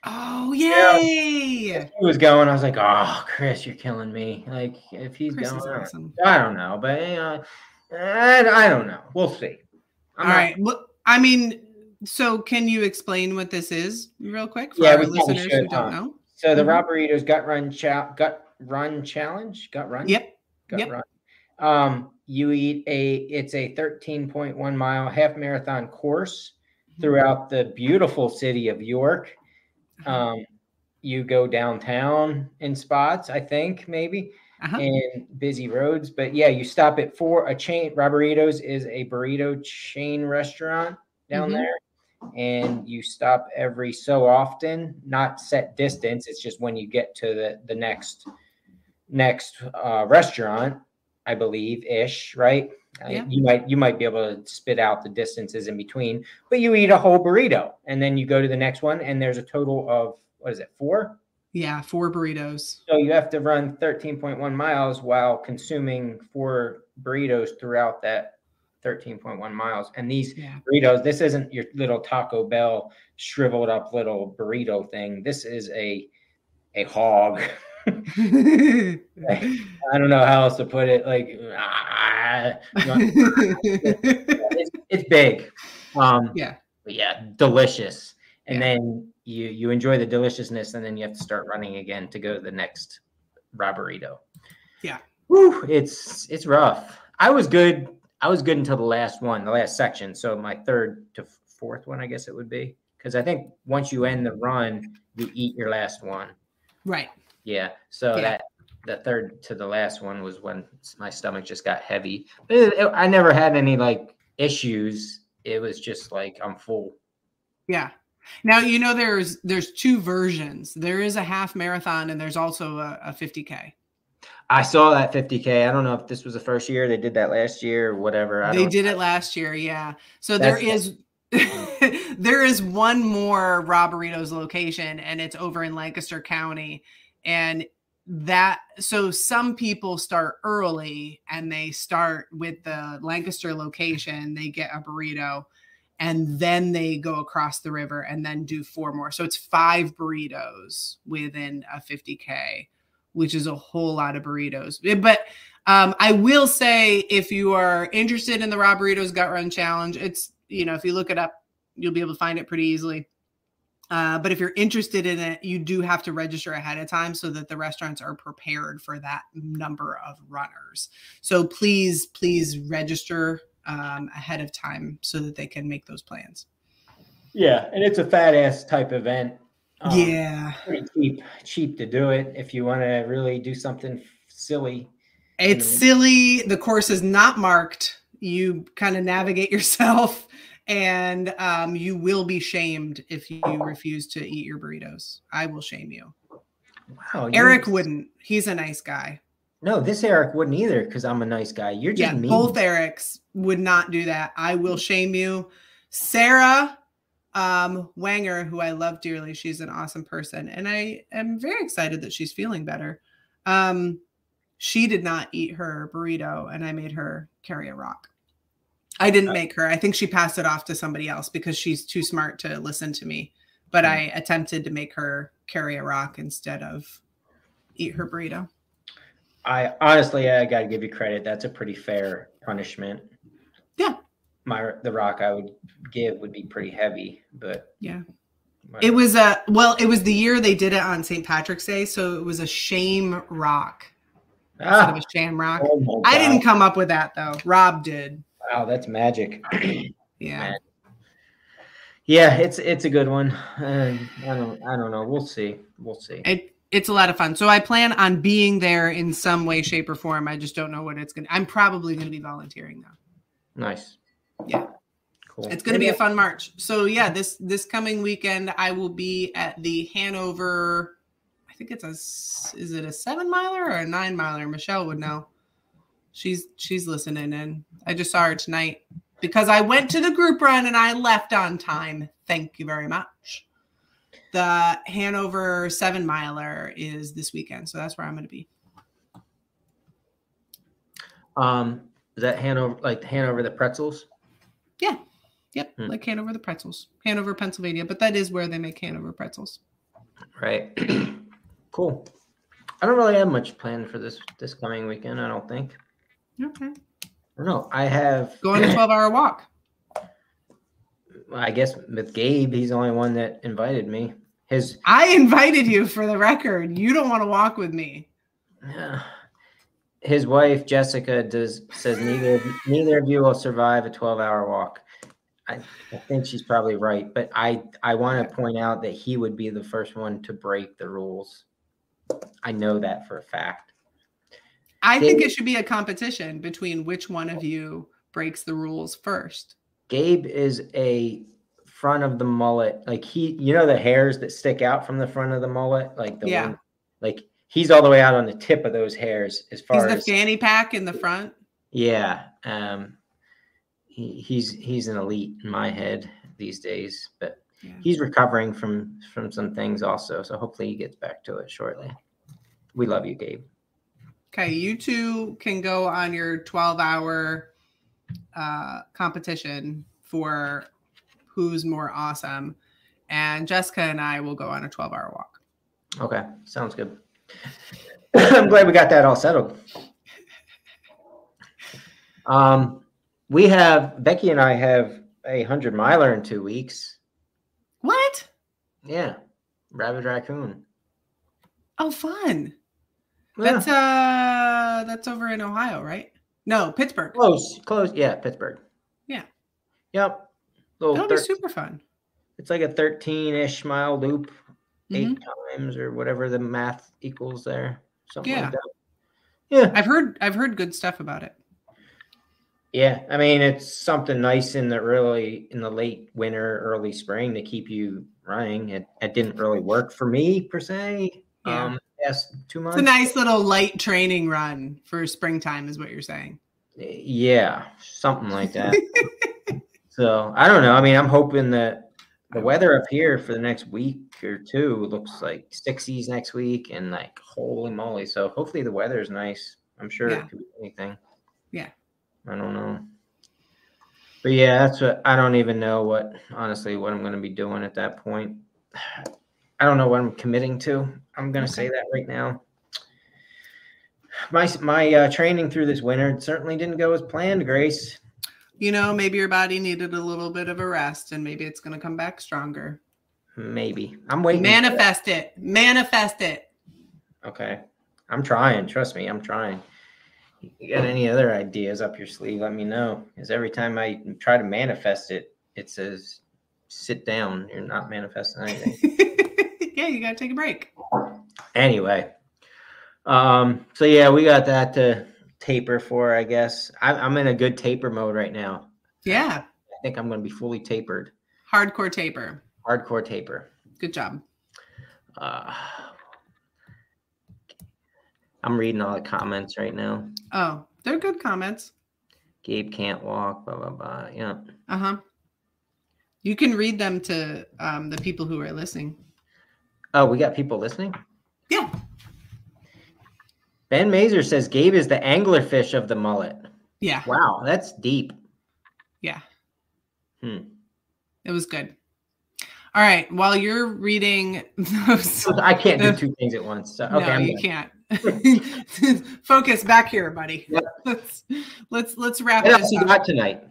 Oh, yay! Yeah, he was going. I was like, oh, Chris, you're killing me. Like, if he's Chris going, awesome. I don't know. But, you know, I don't know. We'll see. I'm All not... right. Well, I mean, so can you explain what this is real quick for yeah, our listeners should, who don't huh? know? So the mm-hmm. Roberto's Gut Run cha- Gut Run Challenge? Gut Run? Yep. Gut yep. Run. Um, you eat a, it's a thirteen point one mile half marathon course mm-hmm. throughout the beautiful city of York. Um, you go downtown in spots, I think, maybe, uh-huh. and busy roads. But yeah, you stop at four a chain. Roberto's is a burrito chain restaurant down mm-hmm. there, and you stop every so often. Not set distance. It's just when you get to the the next next uh, restaurant, I believe, ish, right? Yeah. You might you might be able to spit out the distances in between, but you eat a whole burrito and then you go to the next one, and there's a total of what is it, four? Yeah, four burritos. So you have to run thirteen point one miles while consuming four burritos throughout that thirteen point one miles. And these yeah. burritos, this isn't your little Taco Bell shriveled up little burrito thing. This is a a hog. Like, I don't know how else to put it. Like ah, it's, it's big. Um, yeah, but yeah, delicious. And yeah. then you you enjoy the deliciousness, and then you have to start running again to go to the next Roberito. Yeah, woo, it's it's rough. I was good. I was good until the last one, the last section. So my third to fourth one, I guess it would be, because I think once you end the run, you eat your last one. Right. Yeah, so yeah. that the third to the last one was when my stomach just got heavy. But it, it, I never had any like issues. It was just like I'm full. Yeah. Now you know there's there's two versions. There is a half marathon and there's also a, a fifty K. I saw that fifty K. I don't know if this was the first year they did that last year or whatever. I they don't, did it last year, yeah. So there is. There is one more Roberto's location, and it's over in Lancaster County. And that, so some people start early and they start with the Lancaster location, they get a burrito, and then they go across the river and then do four more. So it's five burritos within a fifty K, which is a whole lot of burritos. But um, I will say, if you are interested in the Roberto's Gut Run Challenge, it's, you know, if you look it up, you'll be able to find it pretty easily. Uh, but if you're interested in it, you do have to register ahead of time so that the restaurants are prepared for that number of runners. So please, please register um, ahead of time so that they can make those plans. Yeah. And it's a fat ass type event. Um, yeah. Pretty cheap, cheap to do it if you want to really do something silly. It's silly. The course is not marked. You kind of navigate yourself. And um, you will be shamed if you refuse to eat your burritos. I will shame you. Wow. Eric you... wouldn't. He's a nice guy. No, this Eric wouldn't either, because I'm a nice guy. You're just yeah, mean. Both Erics would not do that. I will shame you. Sarah um, Wanger, who I love dearly, she's an awesome person. And I am very excited that she's feeling better. Um, she did not eat her burrito, and I made her carry a rock. I didn't make her. I think she passed it off to somebody else because she's too smart to listen to me. But I attempted to make her carry a rock instead of eat her burrito. I honestly, I got to give you credit. That's a pretty fair punishment. Yeah. My the rock I would give would be pretty heavy, but yeah. Whatever. It was a well, it was the year they did it on Saint Patrick's Day, so it was a shame rock. ah, instead of a shamrock. Oh, I didn't come up with that though. Rob did. Wow, that's magic. Yeah. Man. Yeah, it's it's a good one. Uh, I don't I don't know. We'll see. We'll see. It it's a lot of fun. So I plan on being there in some way, shape, or form. I just don't know what it's gonna. I'm probably gonna be volunteering though. Nice. Yeah. Cool. It's gonna be a fun march. So yeah, this this coming weekend I will be at the Hanover. I think it's a is it a seven miler or a nine miler? Michelle would know. She's she's listening in. I just saw her tonight. Because I went to the group run and I left on time. Thank you very much. The Hanover Seven Miler is this weekend. So that's where I'm going to be. Um, is that Hanover, like Hanover the pretzels? Yeah. Yep. Hmm. Like Hanover the pretzels. Hanover, Pennsylvania. But that is where they make Hanover pretzels. Right. Cool. I don't really have much planned for this, this coming weekend, I don't think. Okay. No, I have going on a twelve-hour walk. I guess with Gabe, he's the only one that invited me. His I invited you for the record. You don't want to walk with me. Yeah. His wife Jessica does says neither neither of you will survive a twelve-hour walk. I, I think she's probably right, but I I want to point out that he would be the first one to break the rules. I know that for a fact. I Gabe, think it should be a competition between which one of you breaks the rules first. Gabe is a front of the mullet. Like he, you know, the hairs that stick out from the front of the mullet, like the yeah. one, like he's all the way out on the tip of those hairs as far he's as the fanny pack in the front. Yeah. Um, he, he's, he's an elite in my head these days, but yeah. he's recovering from, from some things also. So hopefully he gets back to it shortly. We love you, Gabe. Okay, you two can go on your twelve-hour uh, competition for who's more awesome. And Jessica and I will go on a twelve-hour walk. Okay, sounds good. I'm glad we got that all settled. Um, we have, Becky and I have a hundred-miler in two weeks. What? Yeah, Rabid Raccoon. Oh, fun. That's uh, that's over in Ohio, right? No, Pittsburgh. Close, close. Yeah, Pittsburgh. Yeah. Yep. That'll be super fun. It's like a thirteen-ish mile loop, mm-hmm. eight times or whatever the math equals there. Something yeah. like that. Yeah. I've heard I've heard good stuff about it. Yeah, I mean it's something nice in the really in the late winter, early spring to keep you running. It it didn't really work for me per se. Yeah. Um, Yes, two months. It's a nice little light training run for springtime is what you're saying. Yeah, something like that. So I don't know. I mean, I'm hoping that the weather up here for the next week or two looks like sixties next week and like, holy moly. So hopefully the weather is nice. I'm sure yeah. it could be anything. Yeah. I don't know. But yeah, that's what I don't even know what, honestly, what I'm going to be doing at that point. I don't know what I'm committing to. I'm going to say that right now. My my uh, training through this winter certainly didn't go as planned, Grace. You know, maybe your body needed a little bit of a rest, and maybe it's going to come back stronger. Maybe. I'm waiting. Manifest it. Manifest it. Okay. I'm trying. Trust me, I'm trying. You got any other ideas up your sleeve, let me know. Because every time I try to manifest it, it says, sit down. You're not manifesting anything. Yeah, you gotta take a break. Anyway, um, so yeah, we got that to taper for. I guess I, I'm in a good taper mode right now. Yeah, I think I'm gonna be fully tapered. Hardcore taper. Hardcore taper. Good job. Uh, I'm reading all the comments right now. Oh, they're good comments. Gabe can't walk. Blah blah blah. Yeah. Uh huh. You can read them to um, the people who are listening. Oh, we got people listening? Yeah. Ben Mazur says Gabe is the anglerfish of the mullet. Yeah. Wow, that's deep. Yeah. Hmm. It was good. All right. While you're reading those, I can't the, do two things at once. So, okay, no, I'm you gonna. Can't. Focus back here, buddy. Yep. Let's let's let's wrap it up. What else you got tonight?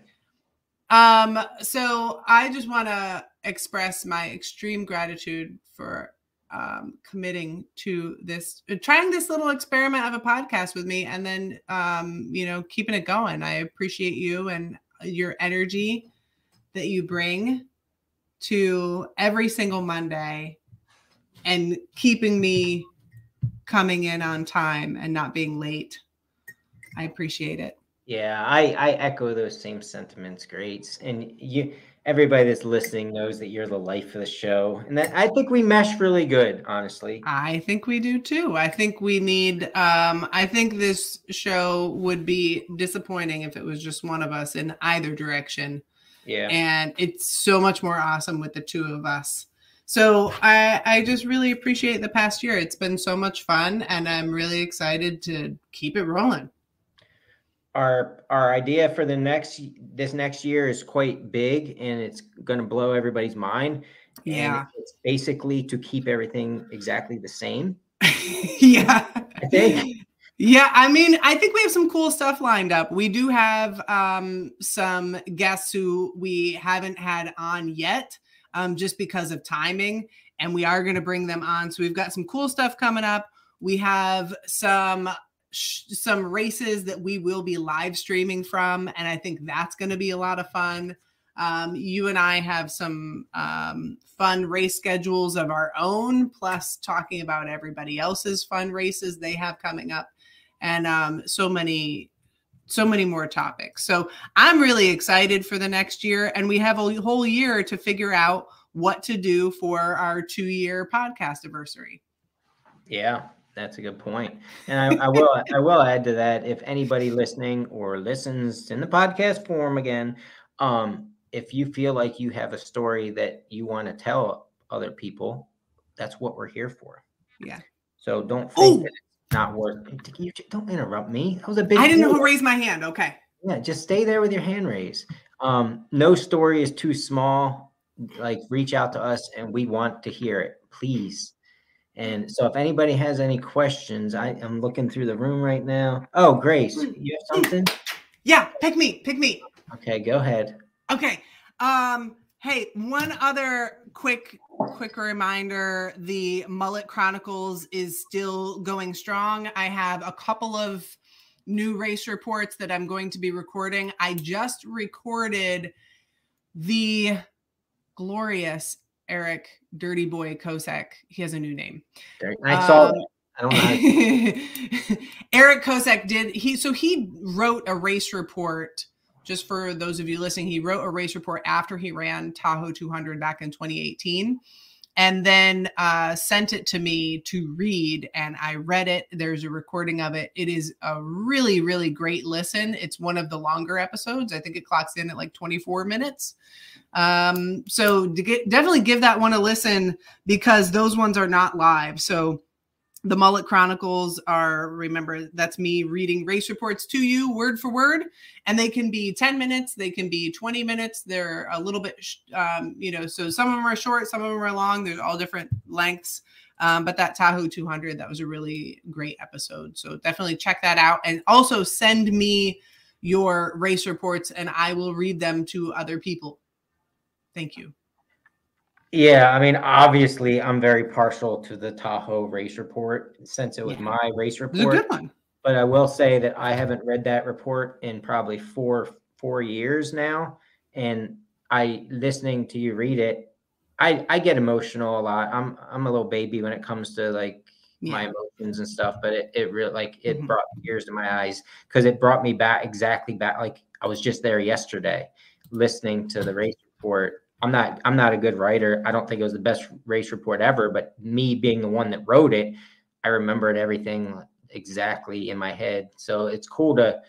Um, so I just want to express my extreme gratitude for um, committing to this, trying this little experiment of a podcast with me, and then, um, you know, keeping it going. I appreciate you and your energy that you bring to every single Monday and keeping me coming in on time and not being late. I appreciate it. Yeah, I, I echo those same sentiments, Grace. And you, everybody that's listening knows that you're the life of the show. And that, I think we mesh really good, honestly. I think we do too. I think we need, um, I think this show would be disappointing if it was just one of us in either direction. Yeah. And it's so much more awesome with the two of us. So I, I just really appreciate the past year. It's been so much fun, and I'm really excited to keep it rolling. Our our idea for the next this next year is quite big, and it's going to blow everybody's mind. Yeah. And it's basically to keep everything exactly the same. Yeah. I think. Yeah, I mean, I think we have some cool stuff lined up. We do have um, some guests who we haven't had on yet, um, just because of timing, and we are going to bring them on. So we've got some cool stuff coming up. We have some sh- some races that we will be live streaming from, and I think that's going to be a lot of fun. Um, you and I have some um, fun race schedules of our own, plus talking about everybody else's fun races they have coming up. And um, so many, so many more topics. So I'm really excited for the next year. And we have a whole year to figure out what to do for our two year podcast anniversary. Yeah, that's a good point. And I, I will, I will add to that. If anybody listening or listens in the podcast form again, um, if you feel like you have a story that you want to tell other people, that's what we're here for. Yeah. So don't think that not worth it. Don't interrupt me. That was a big I didn't deal. know who raised my hand. Okay. Yeah, just stay there with your hand raised. Um, no story is too small. Like, reach out to us, and we want to hear it, please. And so if anybody has any questions, I am looking through the room right now. Oh, Grace, you have something? Yeah, pick me, pick me. Okay, go ahead. Okay. Um, hey, one other quick, quick reminder, the Mullet Chronicles is still going strong. I have a couple of new race reports that I'm going to be recording. I just recorded the glorious Eric Dirty Boy Kosak. He has a new name. I saw um, that. I don't know. Eric Kosak did, he, so he wrote a race report. Just for those of you listening, he wrote a race report after he ran Tahoe two hundred back in twenty eighteen, and then uh, sent it to me to read, and I read it. There's a recording of it. It is a really, really great listen. It's one of the longer episodes. I think it clocks in at like twenty-four minutes. Um, so to get, definitely give that one a listen, because those ones are not live. So the Mullet Chronicles are, remember, that's me reading race reports to you word for word, and they can be ten minutes. They can be twenty minutes. They're a little bit, um, you know, so some of them are short, some of them are long. There's all different lengths. Um, but that Tahoe two hundred, that was a really great episode. So definitely check that out. And also send me your race reports, and I will read them to other people. Thank you. Yeah, I mean, obviously, I'm very partial to the Tahoe race report since it was yeah. my race report. It was a good one. But I will say that I haven't read that report in probably four four years now. And I listening to you read it, I, I get emotional a lot. I'm I'm a little baby when it comes to like yeah. my emotions and stuff. But it it really like it mm-hmm. brought tears to my eyes, because it brought me back exactly back like I was just there yesterday listening to the race report. I'm not, I'm not a good writer. I don't think it was the best race report ever, but me being the one that wrote it, I remembered everything exactly in my head. So it's cool to,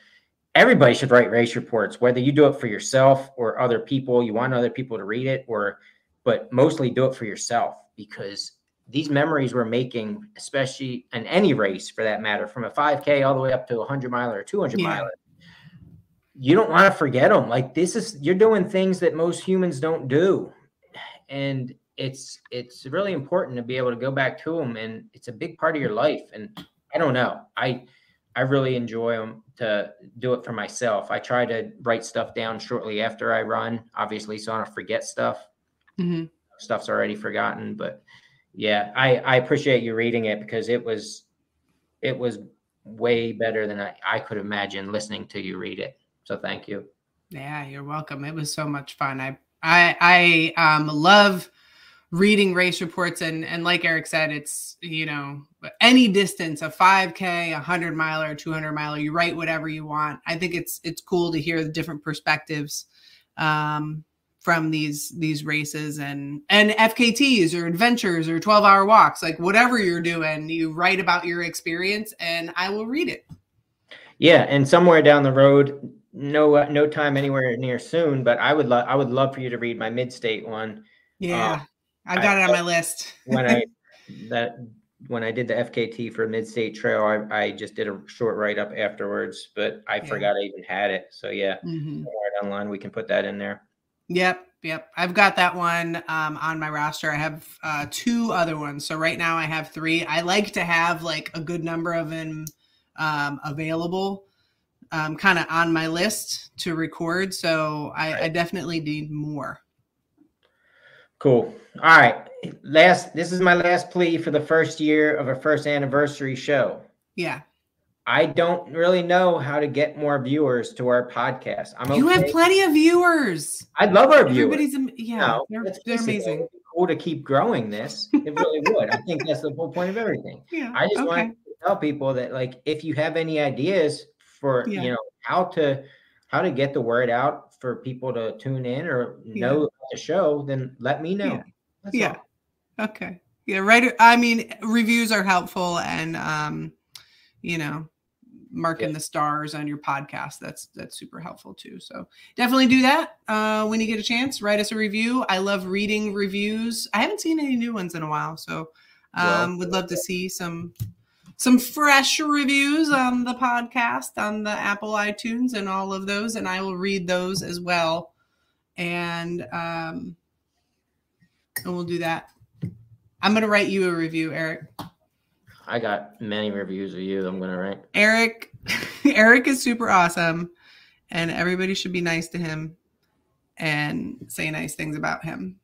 everybody should write race reports, whether you do it for yourself or other people, you want other people to read it, or, but mostly do it for yourself, because these memories we're making, especially in any race for that matter, from a five K all the way up to a hundred miler or two hundred yeah. miler. You don't want to forget them. Like, this is, you're doing things that most humans don't do. And it's, it's really important to be able to go back to them. And it's a big part of your life. And I don't know, I, I really enjoy them to do it for myself. I try to write stuff down shortly after I run, obviously, so I don't forget stuff. Mm-hmm. Stuff's already forgotten, but Yeah, I, I appreciate you reading it because it was it was way better than I, I could imagine listening to you read it. So thank you. Yeah, you're welcome. It was so much fun. I I I um, love reading race reports, and and like Eric said, it's, you know, any distance, a five K, a hundred miler, a two hundred miler, you write whatever you want. I think it's it's cool to hear the different perspectives um, from these these races and and F K Ts or adventures or twelve hour walks, like whatever you're doing, you write about your experience, and I will read it. Yeah, and somewhere down the road, no uh, no time anywhere near soon, but I would love I would love for you to read my Mid-State one. Yeah. Uh, I've got I, it on my list. when I that when I did the F K T for Mid-State Trail, I, I just did a short write-up afterwards, but I yeah. forgot I even had it. So yeah, mm-hmm. right online, we can put that in there. Yep, yep. I've got that one um, on my roster. I have uh, two other ones. So right now I have three. I like to have like a good number of them um, available, um, kind of on my list to record. So I, right. I definitely need more. Cool. All right. Last, this is my last plea for the first year of our first anniversary show. Yeah. I don't really know how to get more viewers to our podcast. I'm you okay. have plenty of viewers. I love our Everybody's viewers. Am yeah. No, they're that's they're amazing. It's cool to keep growing this. It really would. I think that's the whole point of everything. Yeah. I just okay. want to tell people that, like, if you have any ideas for, yeah. you know, how to, how to get the word out for people to tune in or know yeah. the show, then let me know. Yeah. yeah. Okay. Yeah. Right. I mean, reviews are helpful, and, um, you know, marking yeah. the stars on your podcast. That's, that's super helpful too. So definitely do that. Uh, when you get a chance, write us a review. I love reading reviews. I haven't seen any new ones in a while. So, um, well, would love to see some, some fresh reviews on the podcast, on the Apple iTunes and all of those. And I will read those as well. And, um, and we'll do that. I'm going to write you a review, Eric. I got many reviews of you that I'm going to write. Eric, Eric is super awesome, and everybody should be nice to him and say nice things about him.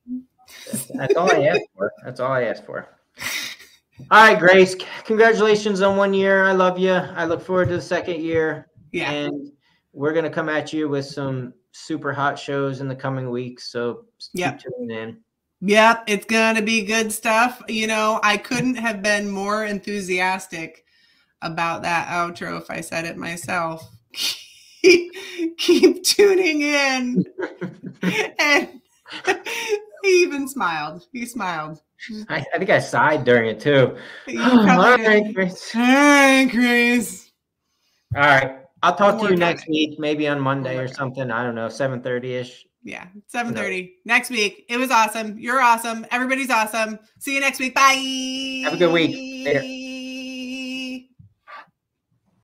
That's, that's all I asked for. That's all I asked for. All right, Grayce, congratulations on one year. I love you. I look forward to the second year. Yeah. And we're going to come at you with some super hot shows in the coming weeks. So yep. keep tuning in. Yeah, it's going to be good stuff. You know, I couldn't have been more enthusiastic about that outro if I said it myself. Keep, keep tuning in. And he even smiled. He smiled. I, I think I sighed during it too. Oh, all right, Grayce. All right, Grayce. All right. I'll talk to you next week, maybe on Monday or something. I don't know, seven thirty ish. Yeah, seven thirty next week. It was awesome. You're awesome. Everybody's awesome. See you next week. Bye. Have a good week. Later.